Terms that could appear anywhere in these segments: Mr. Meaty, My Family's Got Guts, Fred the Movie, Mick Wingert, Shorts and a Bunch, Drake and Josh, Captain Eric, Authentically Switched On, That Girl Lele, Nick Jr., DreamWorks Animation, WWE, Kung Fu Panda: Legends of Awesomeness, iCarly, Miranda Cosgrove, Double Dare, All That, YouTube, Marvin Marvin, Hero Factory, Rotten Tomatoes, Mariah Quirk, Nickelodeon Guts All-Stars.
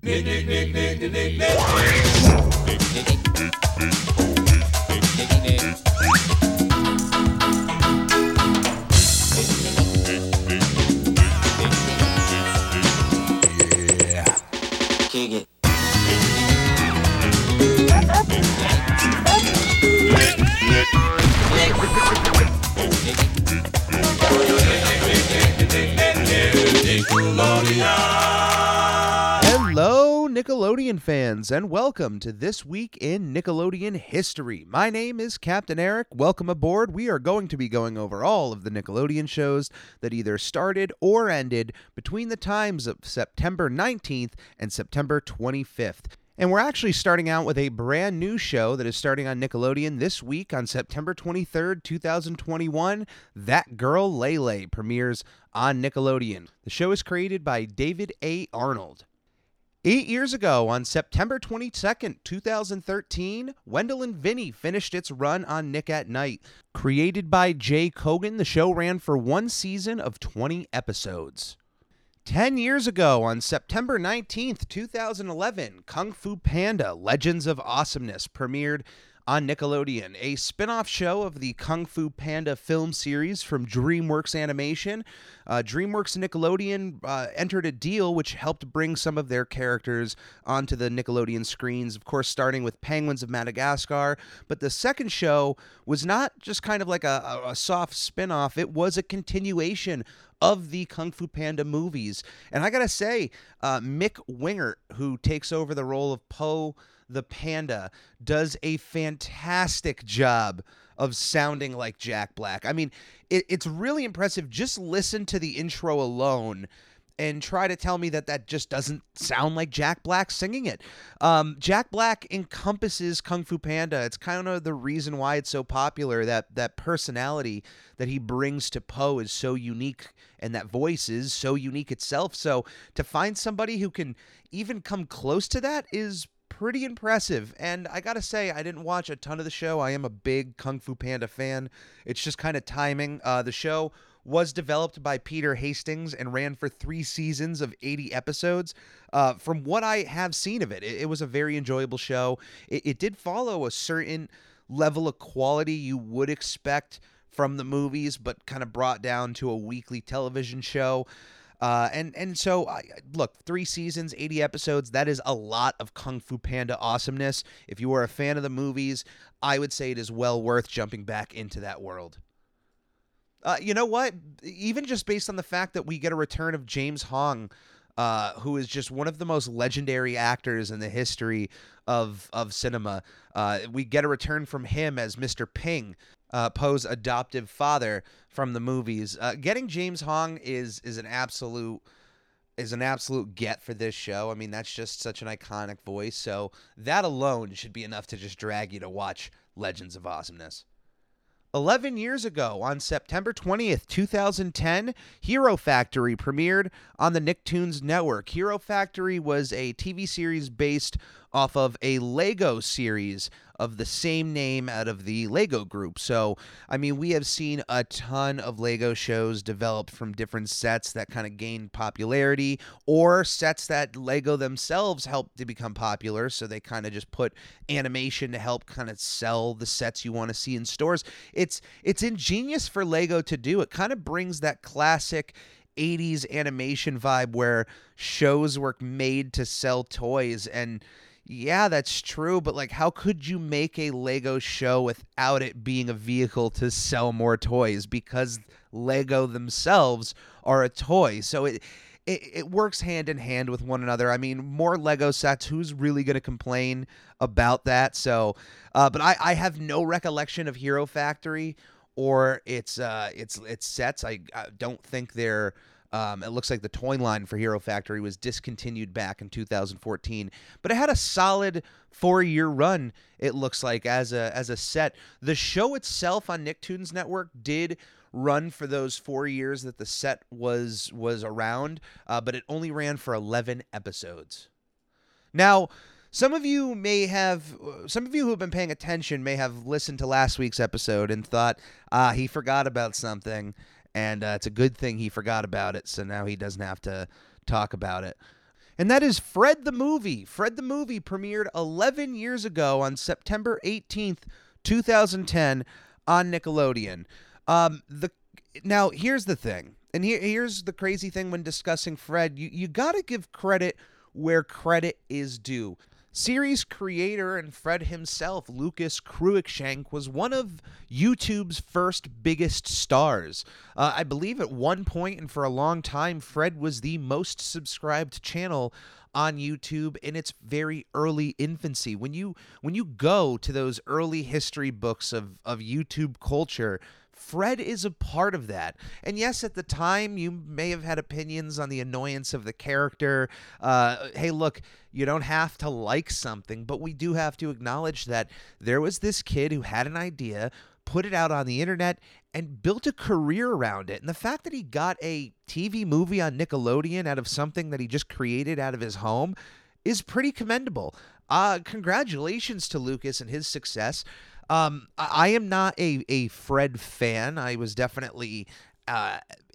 Hello, Nickelodeon fans, and welcome to This Week in Nickelodeon History. My name is Captain Eric. Welcome aboard. We are going to be going over all of the Nickelodeon shows that either started or ended between the times of September 19th and September 25th. And we're actually starting out with a brand new show that is starting on Nickelodeon this week on September 23rd, 2021. That Girl Lele premieres on Nickelodeon. The show is created by David A. Arnold. 8 years ago, on September 22nd, 2013, Wendell and Vinny finished its run on Nick at Night. Created by Jay Kogan, the show ran for one season of 20 episodes. 10 years ago, on September 19th, 2011, Kung Fu Panda: Legends of Awesomeness premiered on Nickelodeon, a spin-off show of the Kung Fu Panda film series from DreamWorks Animation. DreamWorks and Nickelodeon entered a deal which helped bring some of their characters onto the Nickelodeon screens, of course, starting with Penguins of Madagascar. But the second show was not just kind of like a soft spin-off. It was a continuation of the Kung Fu Panda movies. And I gotta say, Mick Wingert, who takes over the role of Po the Panda, does a fantastic job of sounding like Jack Black. I mean, it's really impressive. Just listen to the intro alone and try to tell me that just doesn't sound like Jack Black singing it. Jack Black encompasses Kung Fu Panda. It's kind of the reason why it's so popular. That personality that he brings to Po is so unique, and that voice is so unique itself. So to find somebody who can even come close to that is pretty impressive. And I gotta say, I didn't watch a ton of the show. I am a big Kung Fu Panda fan. It's just kind of timing. The show was developed by Peter Hastings and ran for 3 seasons of 80 episodes. From what I have seen of it, it was a very enjoyable show. It did follow a certain level of quality you would expect from the movies, but kind of brought down to a weekly television show. So, look, 3 seasons, 80 episodes, that is a lot of Kung Fu Panda awesomeness. If you are a fan of the movies, I would say it is well worth jumping back into that world. You know what? Even just based on the fact that we get a return of James Hong, who is just one of the most legendary actors in the history of cinema. We get a return from him as Mr. Ping, Po's adoptive father from the movies. Getting James Hong is an absolute get for this show. I mean, that's just such an iconic voice. So that alone should be enough to just drag you to watch Legends of Awesomeness. 11 years ago, on September 20th, 2010, Hero Factory premiered on the Nicktoons network. Hero Factory was a TV series based off of a Lego series of the same name out of the Lego group. So, I mean, we have seen a ton of Lego shows developed from different sets that kind of gained popularity, or sets that Lego themselves helped to become popular. So they kind of just put animation to help kind of sell the sets you want to see in stores. It's ingenious for Lego to do. It kind of brings that classic 80s animation vibe where shows were made to sell toys. And yeah, that's true, but like, how could you make a Lego show without it being a vehicle to sell more toys? Because Lego themselves are a toy. So it works hand in hand with one another. I mean, more Lego sets, who's really going to complain about that? So, but I have no recollection of Hero Factory or its sets. I don't think they're... it looks like the toy line for Hero Factory was discontinued back in 2014, but it had a solid 4-year run, it looks like, as a set. The show itself on Nicktoons Network did run for those 4 years that the set was around, but it only ran for 11 episodes. Now, some of you who have been paying attention may have listened to last week's episode and thought, he forgot about something. And it's a good thing he forgot about it, so now he doesn't have to talk about it. And that is Fred the Movie. Fred the Movie premiered 11 years ago on September 18th, 2010 on Nickelodeon. Now, here's the thing. And here's the crazy thing when discussing Fred. You got to give credit where credit is due. Series creator and Fred himself, Lucas Cruikshank, was one of YouTube's first biggest stars. I believe at one point and for a long time, Fred was the most subscribed channel on YouTube in its very early infancy. When you go to those early history books of YouTube culture, Fred is a part of that. And yes, at the time, you may have had opinions on the annoyance of the character. Hey, look, you don't have to like something, but we do have to acknowledge that there was this kid who had an idea, put it out on the internet, and built a career around it. And the fact that he got a TV movie on Nickelodeon out of something that he just created out of his home is pretty commendable. Congratulations to Lucas and his success. I am not a Fred fan. I was definitely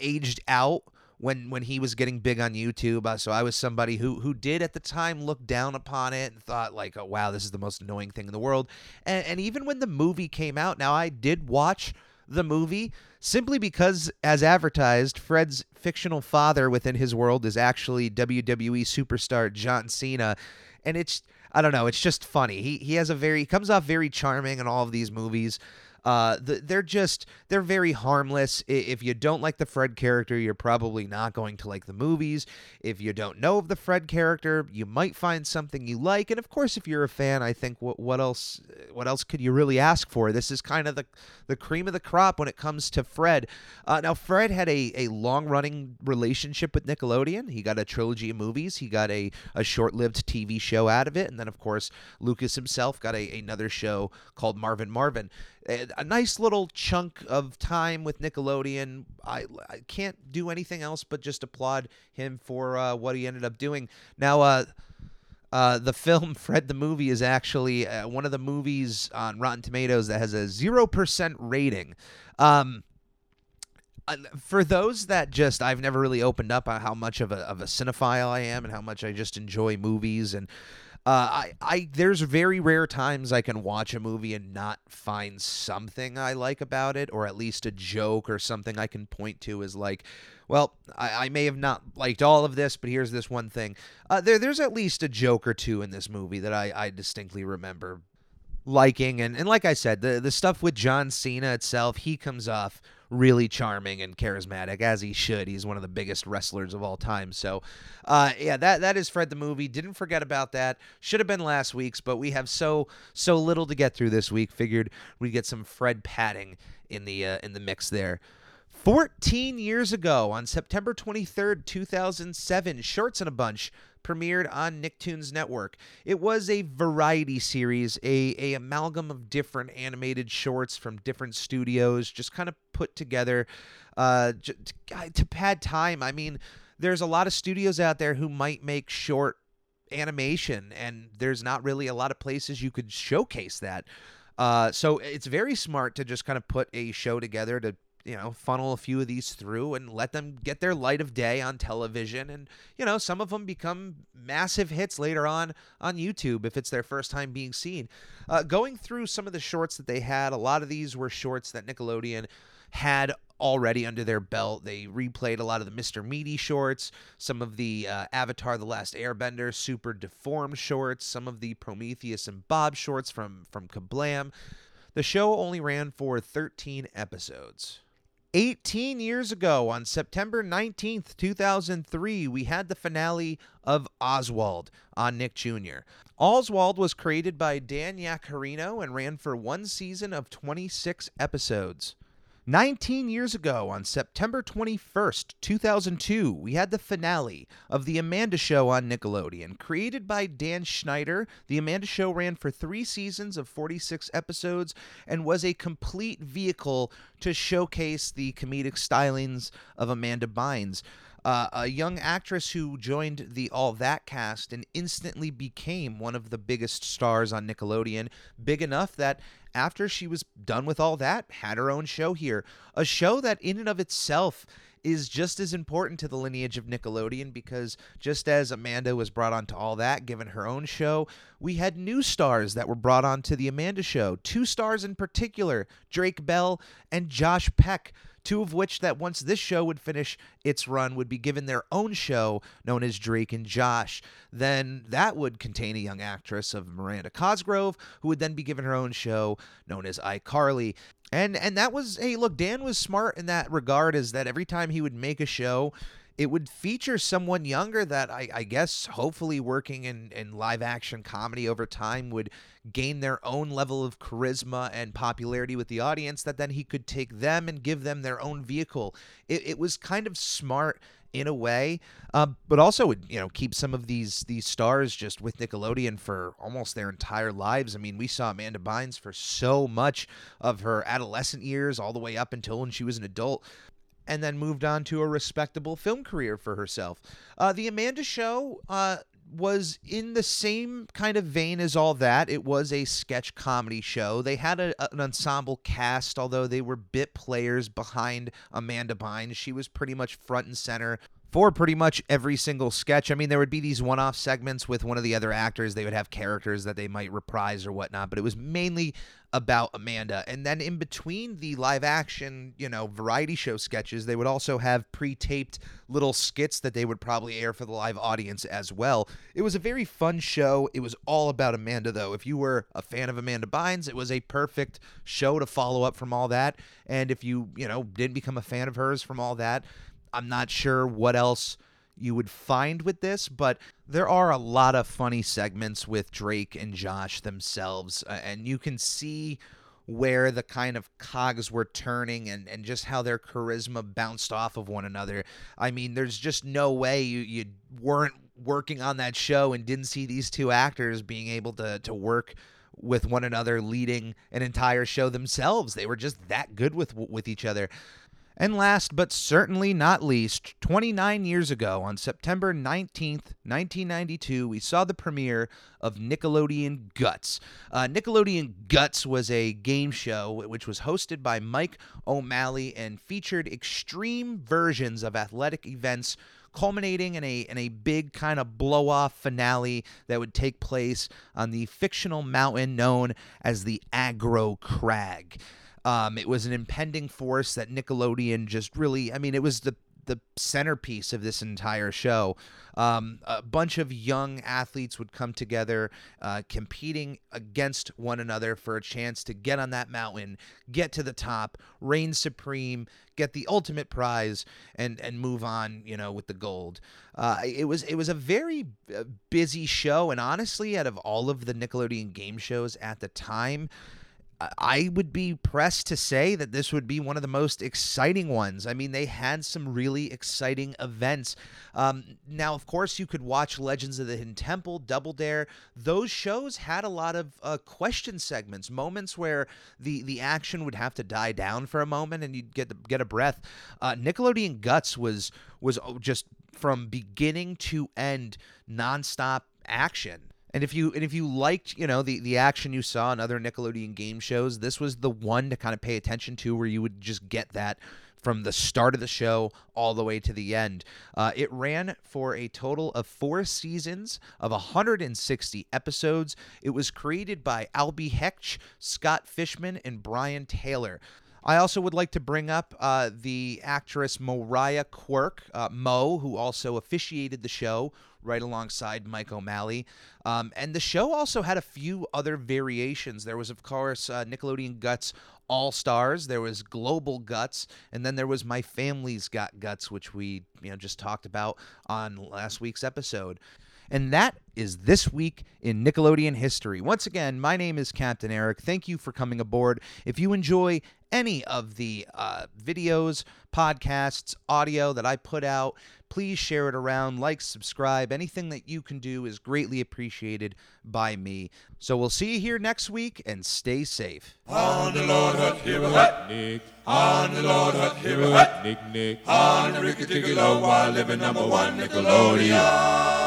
aged out when he was getting big on YouTube. So I was somebody who did at the time look down upon it and thought like, oh, wow, this is the most annoying thing in the world. And even when the movie came out, now I did watch the movie simply because, as advertised, Fred's fictional father within his world is actually WWE superstar John Cena. And it's... I don't know. It's just funny. He comes off very charming in all of these movies. They're very harmless. If you don't like the Fred character, you're probably not going to like the movies. If you don't know of the Fred character, you might find something you like. And of course, if you're a fan, I think what else could you really ask for? This is kind of the cream of the crop when it comes to Fred. Now, Fred had a long running relationship with Nickelodeon. He got a trilogy of movies. He got a short-lived TV show out of it. And then of course, Lucas himself got another show called Marvin Marvin. A nice little chunk of time with Nickelodeon. I can't do anything else but just applaud him for what he ended up doing. Now, the film Fred the Movie is actually one of the movies on Rotten Tomatoes that has a 0% rating. For those that I've never really opened up on how much of a cinephile I am and how much I just enjoy movies and... there's very rare times I can watch a movie and not find something I like about it, or at least a joke or something I can point to as like, well, I may have not liked all of this, but here's this one thing. There's at least a joke or two in this movie that I distinctly remember liking. And like I said, the stuff with John Cena itself, he comes off really charming and charismatic, as he should. He's one of the biggest wrestlers of all time. So, yeah, that is Fred the Movie. Didn't forget about that. Should have been last week's, but we have so little to get through this week. Figured we'd get some Fred padding in the mix there. 14 years ago, on September 23rd, 2007, Shorts and a Bunch premiered on Nicktoons Network. It was a variety series, an amalgam of different animated shorts from different studios, just kind of put together to pad time. I mean, there's a lot of studios out there who might make short animation, and there's not really a lot of places you could showcase that. So it's very smart to just kind of put a show together to funnel a few of these through and let them get their light of day on television. And, some of them become massive hits later on YouTube if it's their first time being seen. Going through some of the shorts that they had, a lot of these were shorts that Nickelodeon had already under their belt. They replayed a lot of the Mr. Meaty shorts, some of the Avatar The Last Airbender super deformed shorts, some of the Prometheus and Bob shorts from Kablam. The show only ran for 13 episodes. 18 years ago, on September 19th, 2003, we had the finale of Oswald on Nick Jr. Oswald was created by Dan Yacarino and ran for one season of 26 episodes. 19 years ago, on September 21st, 2002, we had the finale of The Amanda Show on Nickelodeon. Created by Dan Schneider, The Amanda Show ran for 3 seasons of 46 episodes and was a complete vehicle to showcase the comedic stylings of Amanda Bynes, a young actress who joined the All That cast and instantly became one of the biggest stars on Nickelodeon, big enough that after she was done with All That, had her own show here. A show that in and of itself is just as important to the lineage of Nickelodeon, because just as Amanda was brought on to All That, given her own show, we had new stars that were brought on to The Amanda Show. Two stars in particular, Drake Bell and Josh Peck, two of which that once this show would finish its run would be given their own show known as Drake and Josh. Then that would contain a young actress of Miranda Cosgrove, who would then be given her own show known as iCarly. And that was, hey, look, Dan was smart in that regard, is that every time he would make a show, it would feature someone younger that I guess hopefully working in live action comedy over time would gain their own level of charisma and popularity with the audience, that then he could take them and give them their own vehicle. It was kind of smart in a way, but also would, you know, keep some of these stars just with Nickelodeon for almost their entire lives. I mean, we saw Amanda Bynes for so much of her adolescent years all the way up until when she was an adult, and then moved on to a respectable film career for herself. The Amanda Show was in the same kind of vein as All That. It was a sketch comedy show. They had an ensemble cast, although they were bit players behind Amanda Bynes. She was pretty much front and center for pretty much every single sketch. I mean, there would be these one-off segments with one of the other actors. They would have characters that they might reprise or whatnot, but it was mainly about Amanda. And then in between the live action, you know, variety show sketches, they would also have pre-taped little skits that they would probably air for the live audience as well. It was a very fun show. It was all about Amanda, though. If you were a fan of Amanda Bynes, it was a perfect show to follow up from All That. And if you, you know, didn't become a fan of hers from All That, I'm not sure what else you would find with this, but there are a lot of funny segments with Drake and Josh themselves, and you can see where the kind of cogs were turning and just how their charisma bounced off of one another. I mean, there's just no way you weren't working on that show and didn't see these two actors being able to work with one another, leading an entire show themselves. They were just that good with each other. And last, but certainly not least, 29 years ago, on September 19th, 1992, we saw the premiere of Nickelodeon Guts. Nickelodeon Guts was a game show which was hosted by Mike O'Malley and featured extreme versions of athletic events, culminating in a big kind of blow-off finale that would take place on the fictional mountain known as the Aggro Crag. It was an impending force that Nickelodeon just really, I mean, it was the centerpiece of this entire show. A bunch of young athletes would come together, competing against one another for a chance to get on that mountain, get to the top, reign supreme, get the ultimate prize, and move on, you know, with the gold. It was a very busy show, and honestly, out of all of the Nickelodeon game shows at the time, I would be pressed to say that this would be one of the most exciting ones. I mean, they had some really exciting events. Now, of course, you could watch Legends of the Hidden Temple, Double Dare. Those shows had a lot of question segments, moments where the action would have to die down for a moment and you'd get a breath. Nickelodeon Guts was just from beginning to end nonstop action. And if you liked, you know, the action you saw in other Nickelodeon game shows, this was the one to kind of pay attention to, where you would just get that from the start of the show all the way to the end. It ran for a total of 4 seasons of 160 episodes. It was created by Albie Hecht, Scott Fishman, and Brian Taylor. I also would like to bring up the actress Mariah Quirk, Mo, who also officiated the show right alongside Mike O'Malley. And the show also had a few other variations. There was, of course, Nickelodeon Guts All-Stars. There was Global Guts. And then there was My Family's Got Guts, which we just talked about on last week's episode. And that is This Week in Nickelodeon History. Once again, my name is Captain Eric. Thank you for coming aboard. If you enjoy any of the videos, podcasts, audio that I put out, please share it around, like, subscribe. Anything that you can do is greatly appreciated by me. So we'll see you here next week, and stay safe. On the Lord Huck, here we hut, Nick. On the Lord Huck, here we hut, Nick, Nick. On the rickety low, while living number one Nickelodeon.